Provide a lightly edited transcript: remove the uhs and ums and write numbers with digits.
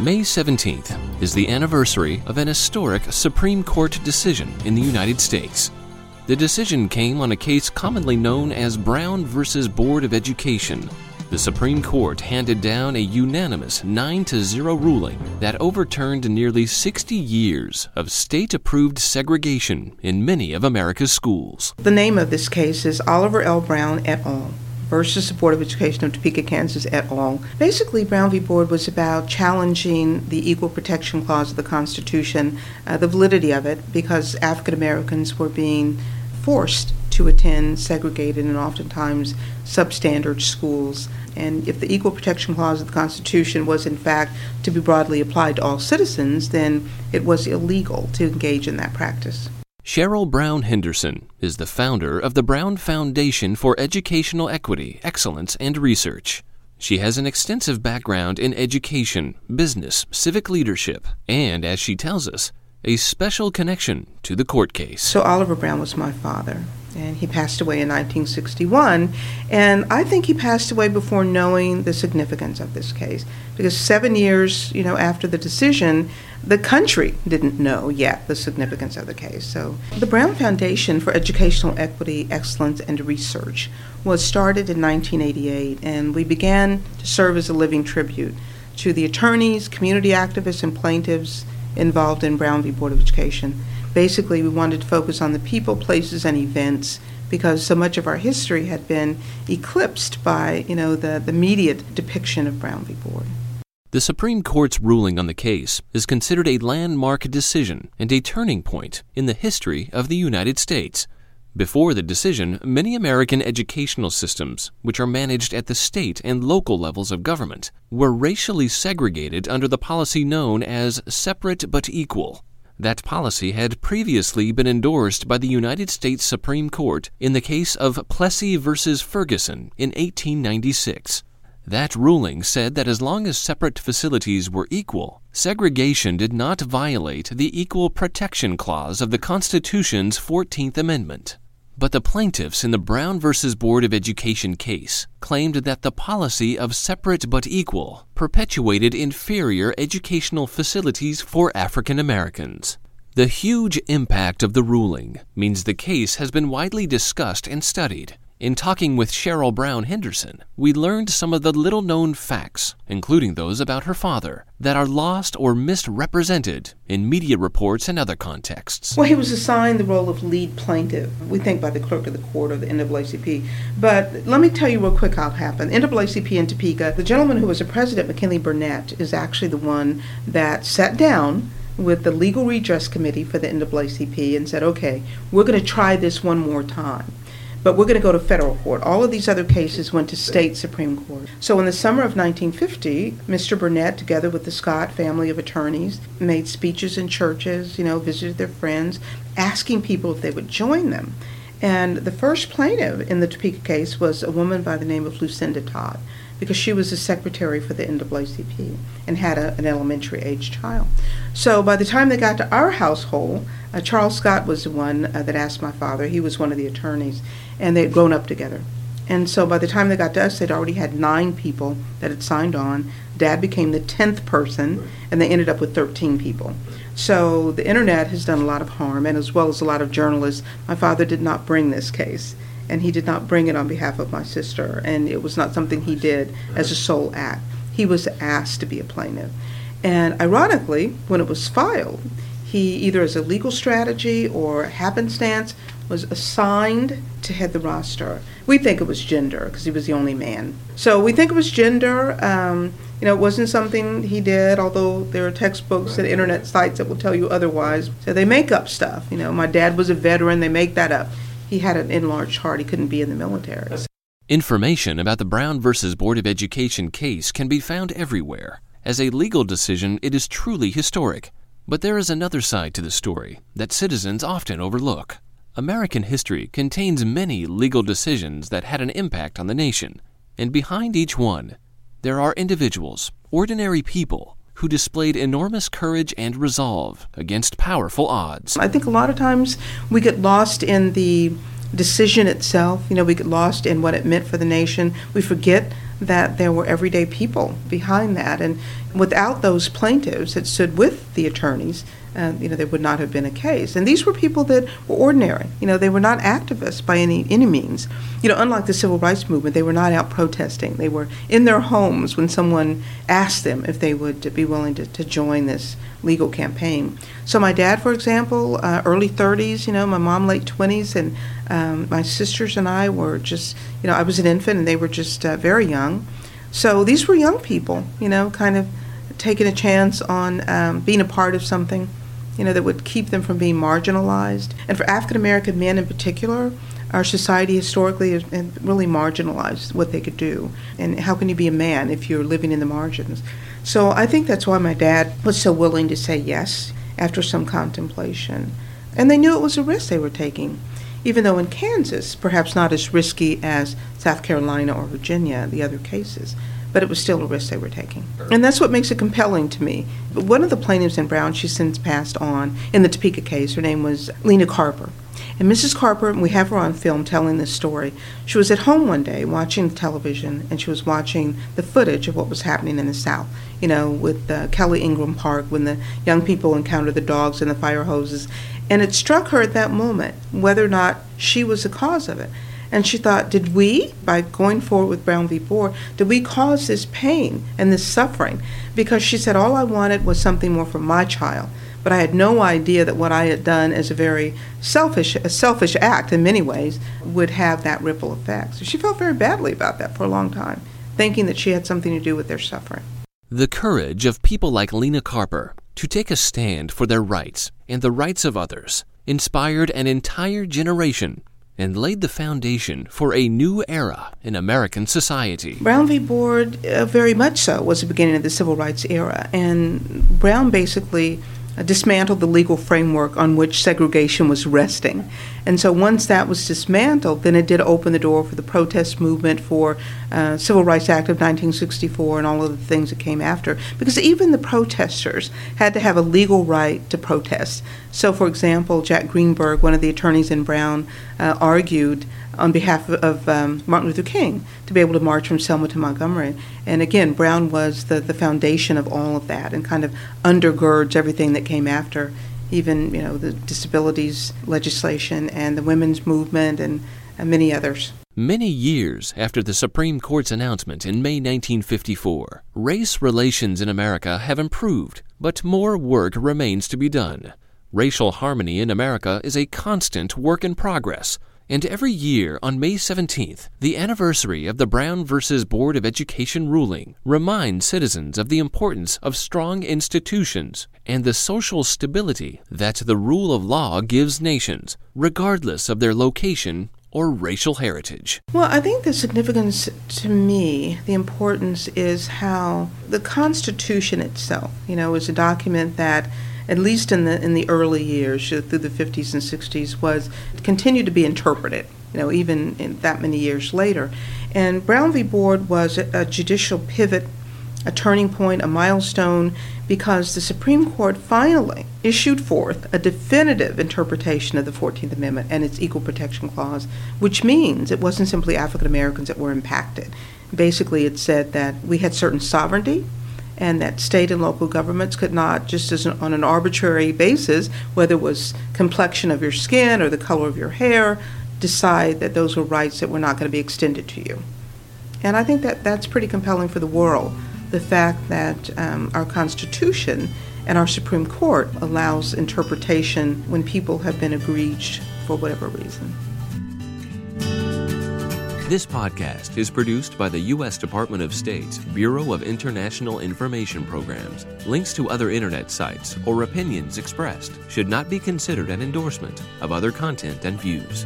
May 17th is the anniversary of an historic Supreme Court decision in the United States. The decision came on a case commonly known as Brown v. Board of Education. The Supreme Court handed down a unanimous 9-0 ruling that overturned nearly 60 years of state-approved segregation in many of America's schools. The name of this case is Oliver L. Brown et al. versus the Board of Education of Topeka, Kansas et al. Basically, Brown v. Board was about challenging the Equal Protection Clause of the Constitution, the validity of it, because African Americans were being forced to attend segregated and oftentimes substandard schools. And if the Equal Protection Clause of the Constitution was, in fact, to be broadly applied to all citizens, then it was illegal to engage in that practice. Cheryl Brown Henderson is the founder of the Brown Foundation for Educational Equity, Excellence, and Research. She has an extensive background in education, business, civic leadership, and, as she tells us, a special connection to the court case. So Oliver Brown was my father, and he passed away in 1961, and I think he passed away before knowing the significance of this case, because 7 years, after the decision, the country didn't know yet the significance of the case. So the Brown Foundation for Educational Equity, Excellence, and Research was started in 1988, and we began to serve as a living tribute to the attorneys, community activists, and plaintiffs involved in Brown v. Board of Education. Basically, we wanted to focus on the people, places, and events, because so much of our history had been eclipsed by, the media depiction of Brown v. Board. The Supreme Court's ruling on the case is considered a landmark decision and a turning point in the history of the United States. Before the decision, many American educational systems, which are managed at the state and local levels of government, were racially segregated under the policy known as separate but equal. That policy had previously been endorsed by the United States Supreme Court in the case of Plessy v. Ferguson in 1896. That ruling said that as long as separate facilities were equal, segregation did not violate the Equal Protection Clause of the Constitution's 14th Amendment. But the plaintiffs in the Brown v. Board of Education case claimed that the policy of separate but equal perpetuated inferior educational facilities for African Americans. The huge impact of the ruling means the case has been widely discussed and studied. In talking with Cheryl Brown Henderson, we learned some of the little-known facts, including those about her father, that are lost or misrepresented in media reports and other contexts. Well, he was assigned the role of lead plaintiff, we think by the clerk of the court or the NAACP. But let me tell you real quick how it happened. NAACP in Topeka, the gentleman who was the president, McKinley Burnett, is actually the one that sat down with the Legal Redress Committee for the NAACP and said, okay, we're going to try this one more time, but we're going to go to federal court. All of these other cases went to state Supreme Court. So in the summer of 1950, Mr. Burnett, together with the Scott family of attorneys, made speeches in churches, visited their friends, asking people if they would join them. And the first plaintiff in the Topeka case was a woman by the name of Lucinda Todd, because she was the secretary for the NAACP and had an elementary-age child. So by the time they got to our household, Charles Scott was the one that asked my father. He was one of the attorneys, and they had grown up together. And so by the time they got to us, they'd already had 9 people that had signed on. Dad became the 10th person, and they ended up with 13 people. So the internet has done a lot of harm, and as well as a lot of journalists. My father did not bring this case, and he did not bring it on behalf of my sister, and it was not something he did as a sole act. He was asked to be a plaintiff. And ironically, when it was filed, he, either as a legal strategy or happenstance, was assigned to head the roster. We think it was gender, because he was the only man. So we think it was gender. It wasn't something he did, although there are textbooks and internet sites that will tell you otherwise. So they make up stuff. My dad was a veteran. They make that up. He had an enlarged heart. He couldn't be in the military. Information about the Brown v. Board of Education case can be found everywhere. As a legal decision, it is truly historic. But there is another side to the story that citizens often overlook. American history contains many legal decisions that had an impact on the nation. And behind each one, there are individuals, ordinary people, who displayed enormous courage and resolve against powerful odds. I think a lot of times we get lost in the decision itself. We get lost in what it meant for the nation. We forget that there were everyday people behind that. And without those plaintiffs that stood with the attorneys, there would not have been a case. And these were people that were ordinary. They were not activists by any means. Unlike the civil rights movement, they were not out protesting. They were in their homes when someone asked them if they would be willing to join this legal campaign. So my dad, for example, early 30s, my mom, late 20s, and my sisters and I were just, I was an infant and they were just very young. So these were young people, kind of taking a chance on being a part of something, that would keep them from being marginalized. And for African-American men in particular, our society historically has really marginalized what they could do. And how can you be a man if you're living in the margins? So I think that's why my dad was so willing to say yes after some contemplation. And they knew it was a risk they were taking, even though in Kansas, perhaps not as risky as South Carolina or Virginia, the other cases. But it was still a risk they were taking. And that's what makes it compelling to me. But one of the plaintiffs in Brown, she's since passed on, in the Topeka case, her name was Lena Carper. And Mrs. Carper, and we have her on film telling this story, she was at home one day watching television, and she was watching the footage of what was happening in the South, with Kelly Ingram Park, when the young people encountered the dogs and the fire hoses. And it struck her at that moment whether or not she was the cause of it. And she thought, did we, by going forward with Brown v. Board, did we cause this pain and this suffering? Because she said, all I wanted was something more for my child. But I had no idea that what I had done as a very selfish act in many ways would have that ripple effect. So she felt very badly about that for a long time, thinking that she had something to do with their suffering. The courage of people like Lena Carper to take a stand for their rights and the rights of others inspired an entire generation and laid the foundation for a new era in American society. Brown v. Board, very much so, was the beginning of the civil rights era. And Brown basically dismantled the legal framework on which segregation was resting. And so once that was dismantled, then it did open the door for the protest movement, for Civil Rights Act of 1964 and all of the things that came after. Because even the protesters had to have a legal right to protest. So, for example, Jack Greenberg, one of the attorneys in Brown, argued on behalf of Martin Luther King to be able to march from Selma to Montgomery. And again, Brown was the foundation of all of that and kind of undergirds everything that came after, even, the disabilities legislation and the women's movement and many others. Many years after the Supreme Court's announcement in May 1954, race relations in America have improved, but more work remains to be done. Racial harmony in America is a constant work in progress, and every year on May 17th, the anniversary of the Brown v. Board of Education ruling reminds citizens of the importance of strong institutions and the social stability that the rule of law gives nations, regardless of their location or racial heritage. Well, I think the significance to me, the importance is how the Constitution itself, is a document that at least in the early years, through the 50s and 60s, continued to be interpreted, even that many years later. And Brown v. Board was a judicial pivot, a turning point, a milestone, because the Supreme Court finally issued forth a definitive interpretation of the 14th Amendment and its Equal Protection Clause, which means it wasn't simply African Americans that were impacted. Basically, it said that we had certain sovereignty, and that state and local governments could not, just as on an arbitrary basis, whether it was complexion of your skin or the color of your hair, decide that those were rights that were not going to be extended to you. And I think that that's pretty compelling for the world, the fact that our Constitution and our Supreme Court allows interpretation when people have been aggrieved for whatever reason. This podcast is produced by the U.S. Department of State's Bureau of International Information Programs. Links to other Internet sites or opinions expressed should not be considered an endorsement of other content and views.